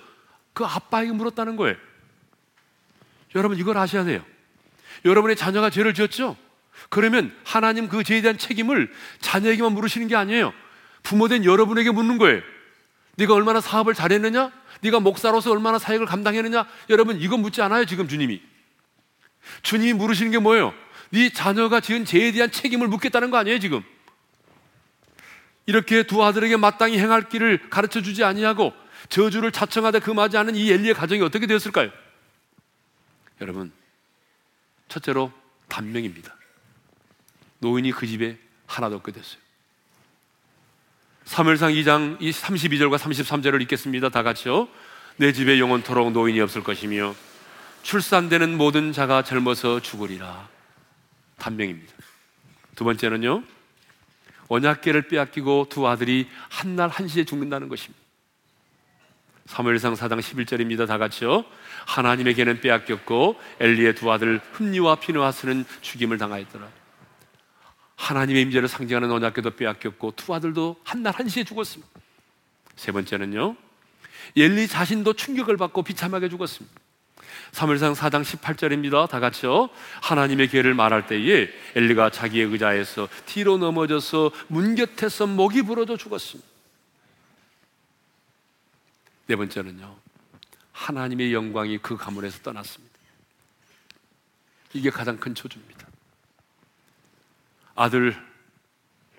그 아빠에게 물었다는 거예요. 여러분 이걸 아셔야 돼요. 여러분의 자녀가 죄를 지었죠? 그러면 하나님 그 죄에 대한 책임을 자녀에게만 물으시는 게 아니에요. 부모된 여러분에게 묻는 거예요. 네가 얼마나 사업을 잘했느냐? 네가 목사로서 얼마나 사역을 감당했느냐? 여러분 이거 묻지 않아요. 지금 주님이 주님이 물으시는 게 뭐예요? 네 자녀가 지은 죄에 대한 책임을 묻겠다는 거 아니에요. 지금 이렇게 두 아들에게 마땅히 행할 길을 가르쳐주지 아니하고 저주를 자청하되 금하지 않은 이 엘리의 가정이 어떻게 되었을까요? 여러분 첫째로 단명입니다. 노인이 그 집에 하나도 없게 됐어요. 사무엘상 이 장 삼십이 절과 삼십삼 절을 읽겠습니다. 다 같이요. 내 집에 영원토록 노인이 없을 것이며 출산되는 모든 자가 젊어서 죽으리라. 단명입니다. 두 번째는요 언약궤를 빼앗기고 두 아들이 한날 한시에 죽는다는 것입니다. 사무엘상 사 장 십일 절입니다. 다 같이요. 하나님에게는 빼앗겼고 엘리의 두 아들 흠니와 피느하스는 죽임을 당하였더라. 하나님의 임재를 상징하는 언약궤도 빼앗겼고 두 아들도 한날 한시에 죽었습니다. 세 번째는요 엘리 자신도 충격을 받고 비참하게 죽었습니다. 사무엘상 사 장 십팔 절입니다. 다 같이요. 하나님의 계를 말할 때에 엘리가 자기의 의자에서 뒤로 넘어져서 문 곁에서 목이 부러져 죽었습니다. 네 번째는요, 하나님의 영광이 그 가문에서 떠났습니다. 이게 가장 큰 초조입니다. 아들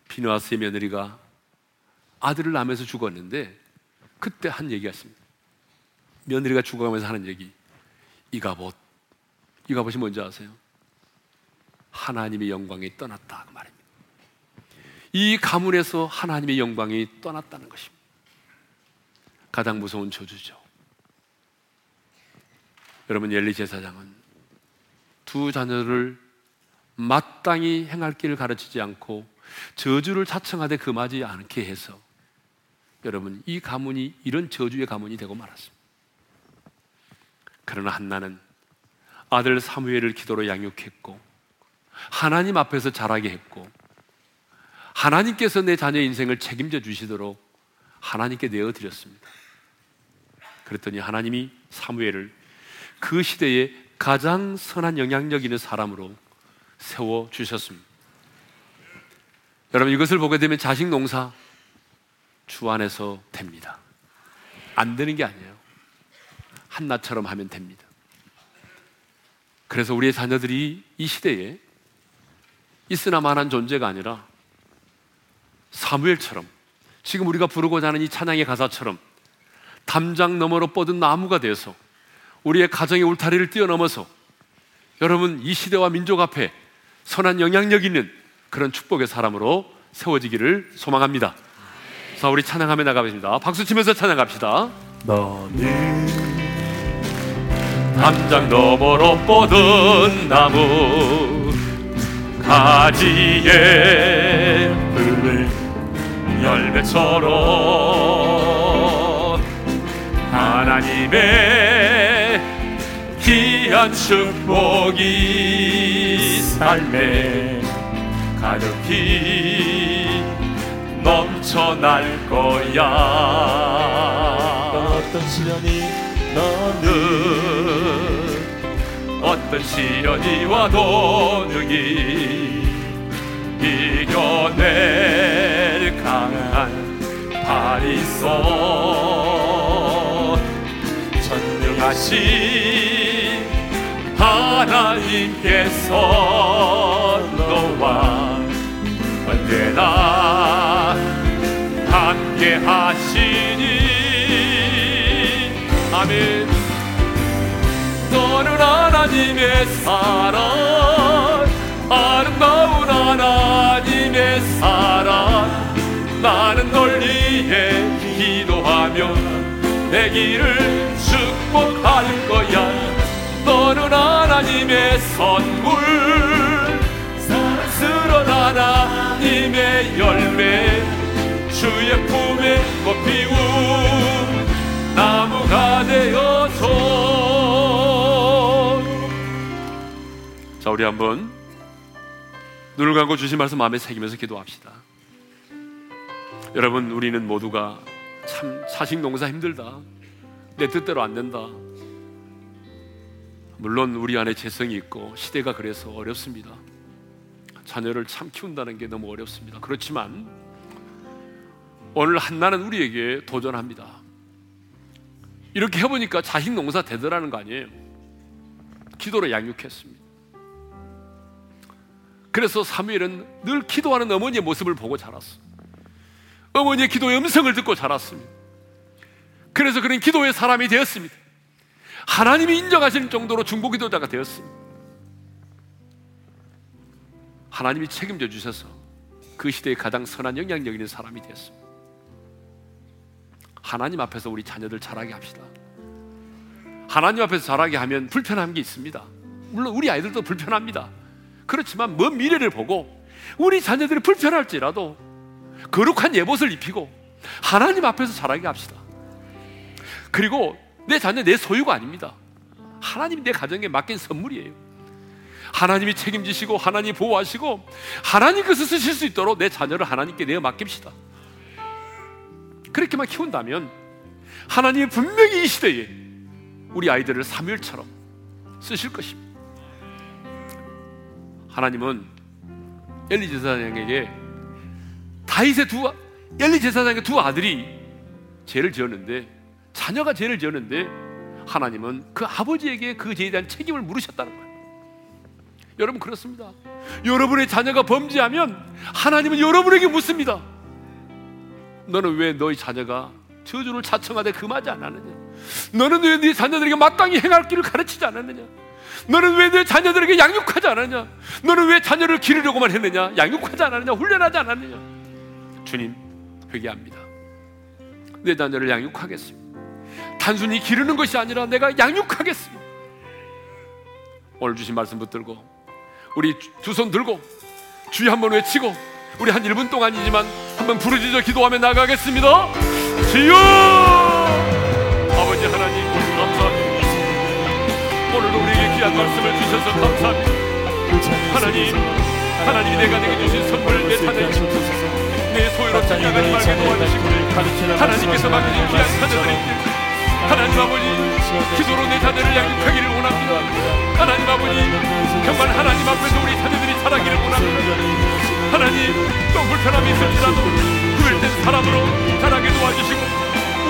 비누아스의 며느리가 아들을 낳으면서 죽었는데 그때 한 얘기였습니다. 며느리가 죽어가면서 하는 얘기, 이가봇. 이가봇이 뭔지 아세요? 하나님의 영광이 떠났다, 그 말입니다. 이 가문에서 하나님의 영광이 떠났다는 것입니다. 가장 무서운 저주죠. 여러분, 엘리 제사장은 두 자녀를 마땅히 행할 길을 가르치지 않고 저주를 자청하되 금하지 않게 해서 여러분, 이 가문이 이런 저주의 가문이 되고 말았습니다. 그러나 한나는 아들 사무엘을 기도로 양육했고 하나님 앞에서 자라게 했고 하나님께서 내 자녀의 인생을 책임져 주시도록 하나님께 내어드렸습니다. 그랬더니 하나님이 사무엘을 그 시대에 가장 선한 영향력 있는 사람으로 세워주셨습니다. 여러분, 이것을 보게 되면 자식 농사 주 안에서 됩니다. 안 되는 게 아니에요. 한나처럼 하면 됩니다. 그래서 우리의 자녀들이 이 시대에 있으나마나한 존재가 아니라 사무엘처럼, 지금 우리가 부르고자 하는 이 찬양의 가사처럼 담장 너머로 뻗은 나무가 되어서 우리의 가정의 울타리를 뛰어넘어서 여러분, 이 시대와 민족 앞에 선한 영향력 있는 그런 축복의 사람으로 세워지기를 소망합니다. 자, 우리 찬양하며 나가겠습니다. 박수 치면서 찬양합시다. 너는 담장 너머로 뻗은 나무, 가지에 흐를 열매처럼 하나님의 귀한 축복이 삶에 가득히 넘쳐날 거야. 어떤 시련이 너는 어떤 시련이 와도 능히 이겨낼 강한 발이 있어. 전능하신 하나님께서 너와 언제나 함께 하시니. 아멘. 너는 하나님의 사랑, 아름다운 하나님의 사랑. 나는 널 위해 기도하며 내 길을 축복할 거야. 너는 하나님의 선물, 사랑스러운 하나님의 열매, 주의 품에 꽃피운 나무가 되어줘. 자, 우리 한번 눈을 감고 주신 말씀 마음에 새기면서 기도합시다. 여러분, 우리는 모두가 참 자식 농사 힘들다, 내 뜻대로 안 된다, 물론 우리 안에 재성이 있고 시대가 그래서 어렵습니다. 자녀를 참 키운다는 게 너무 어렵습니다. 그렇지만 오늘 한나는 우리에게 도전합니다. 이렇게 해보니까 자식 농사 되더라는 거 아니에요. 기도로 양육했습니다. 그래서 사무엘은 늘 기도하는 어머니의 모습을 보고 자랐습니다. 어머니의 기도의 음성을 듣고 자랐습니다. 그래서 그는 기도의 사람이 되었습니다. 하나님이 인정하시는 정도로 중보기도자가 되었습니다. 하나님이 책임져 주셔서 그 시대에 가장 선한 영향력 있는 사람이 되었습니다. 하나님 앞에서 우리 자녀들 자라게 합시다. 하나님 앞에서 자라게 하면 불편한 게 있습니다. 물론 우리 아이들도 불편합니다. 그렇지만 먼 미래를 보고 우리 자녀들이 불편할지라도 거룩한 예봇을 입히고 하나님 앞에서 자라게 합시다. 그리고 내 자녀 내 소유가 아닙니다. 하나님 내 가정에 맡긴 선물이에요. 하나님이 책임지시고 하나님이 보호하시고 하나님께서 쓰실 수 있도록 내 자녀를 하나님께 내어 맡깁시다. 그렇게만 키운다면 하나님이 분명히 이 시대에 우리 아이들을 사무엘처럼 쓰실 것입니다. 하나님은 엘리 제사장에게 다윗의 두 엘리 제사장의 두 아들이 죄를 지었는데 자녀가 죄를 지었는데 하나님은 그 아버지에게 그 죄에 대한 책임을 물으셨다는 거예요. 여러분 그렇습니다. 여러분의 자녀가 범죄하면 하나님은 여러분에게 묻습니다. 너는 왜 너희 자녀가 저주를 자청하되 금하지 않았느냐? 너는 왜 네 자녀들에게 마땅히 행할 길을 가르치지 않았느냐? 너는 왜 네 자녀들에게 양육하지 않았느냐? 너는 왜 자녀를 기르려고만 했느냐? 양육하지 않았느냐? 훈련하지 않았느냐? 주님 회개합니다. 내 자녀를 양육하겠습니다. 단순히 기르는 것이 아니라 내가 양육하겠습니다. 오늘 주신 말씀 붙들고 우리 두 손 들고 주여 한번 외치고 우리 한 일 분 동안이지만 한번 부르짖어 기도하며 나가겠습니다. 주여 아버지 하나님 감사합니다. 오늘도 우리에게 귀한 말씀을 주셔서 감사합니다. 하나님 하나님이 내가 내게 주신 선물을 내 자녀에게 주셔서 내 소유로 착각하지 말게 도와주시고 하나님께서 맡기신 귀한 자녀들이 하나님 아버지 기도로 내 자녀를 양육하기를 원합니다. 하나님 아버지 정말 하나님 앞에서 우리 자녀들이 자라기를 원합니다. 하나님 또 불편함이 있을지라도 구별된 사람으로 자라게 도와주시고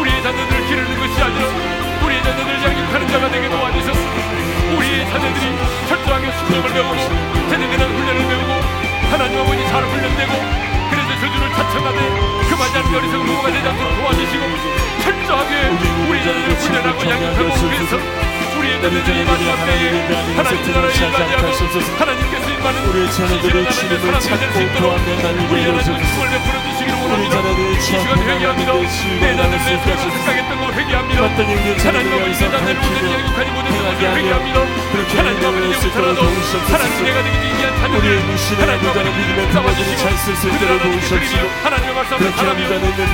우리의 자녀들을 기르는 것이 아니라 우리의 자녀들을 양육하는 자가 되게 도와주셔서 우리의 자녀들이 철저하게 수업을 배우고 제대로 된 훈련을 배우고 하나님 아버지 잘 훈련되고 저주를 자청하되 금하지 않는 어리석은 부모가 되지 않도록 도와주시고 철저하게 우리 자녀를 훈련하고 양육하고 그래서 우리의 자녀들이 임하는 때에 하나님 나라에 임하지 않도록 하나님께서 임하는 우리의 자녀들의 주님을 찾고 도와내다니 우리의 자녀들의 주님을 베풀어 주시기를 원합니다. 이 시간 회개합니다. 내 자녀들의 죄를 생각했던 거 회개합니다. 하나님 아버지 내 자녀를 온전히 양육하지 못했던 것을 회개합니다. 하나님 아버지 이제부터라도 하나님 내가 되게 이기한 자녀들을 하나님 아버지 잡아주시고 그들을 그리며 하나님의 말씀 앞에 바라며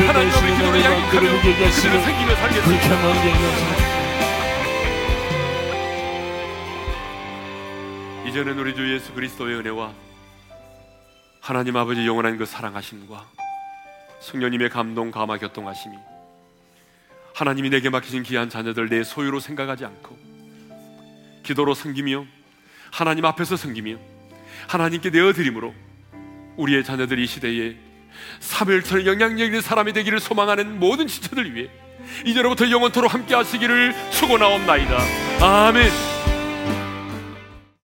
하나님 아버지 기도를 양육하며 그들을 생기며 살겠습니다. 이제는 우리 주 예수 그리스도의 은혜와 하나님 아버지 영원한 그 사랑하심과 성령님의 감동 감화 교통하심이 하나님이 내게 맡기신 귀한 자녀들 내 소유로 생각하지 않고 기도로 섬기며 하나님 앞에서 섬기며 하나님께 내어드림으로 우리의 자녀들이 이 시대에 사무엘처럼 영향력 있는 사람이 되기를 소망하는 모든 지체들 위해 이제로부터 영원토록 함께 하시기를 축원하옵나이다. 아멘.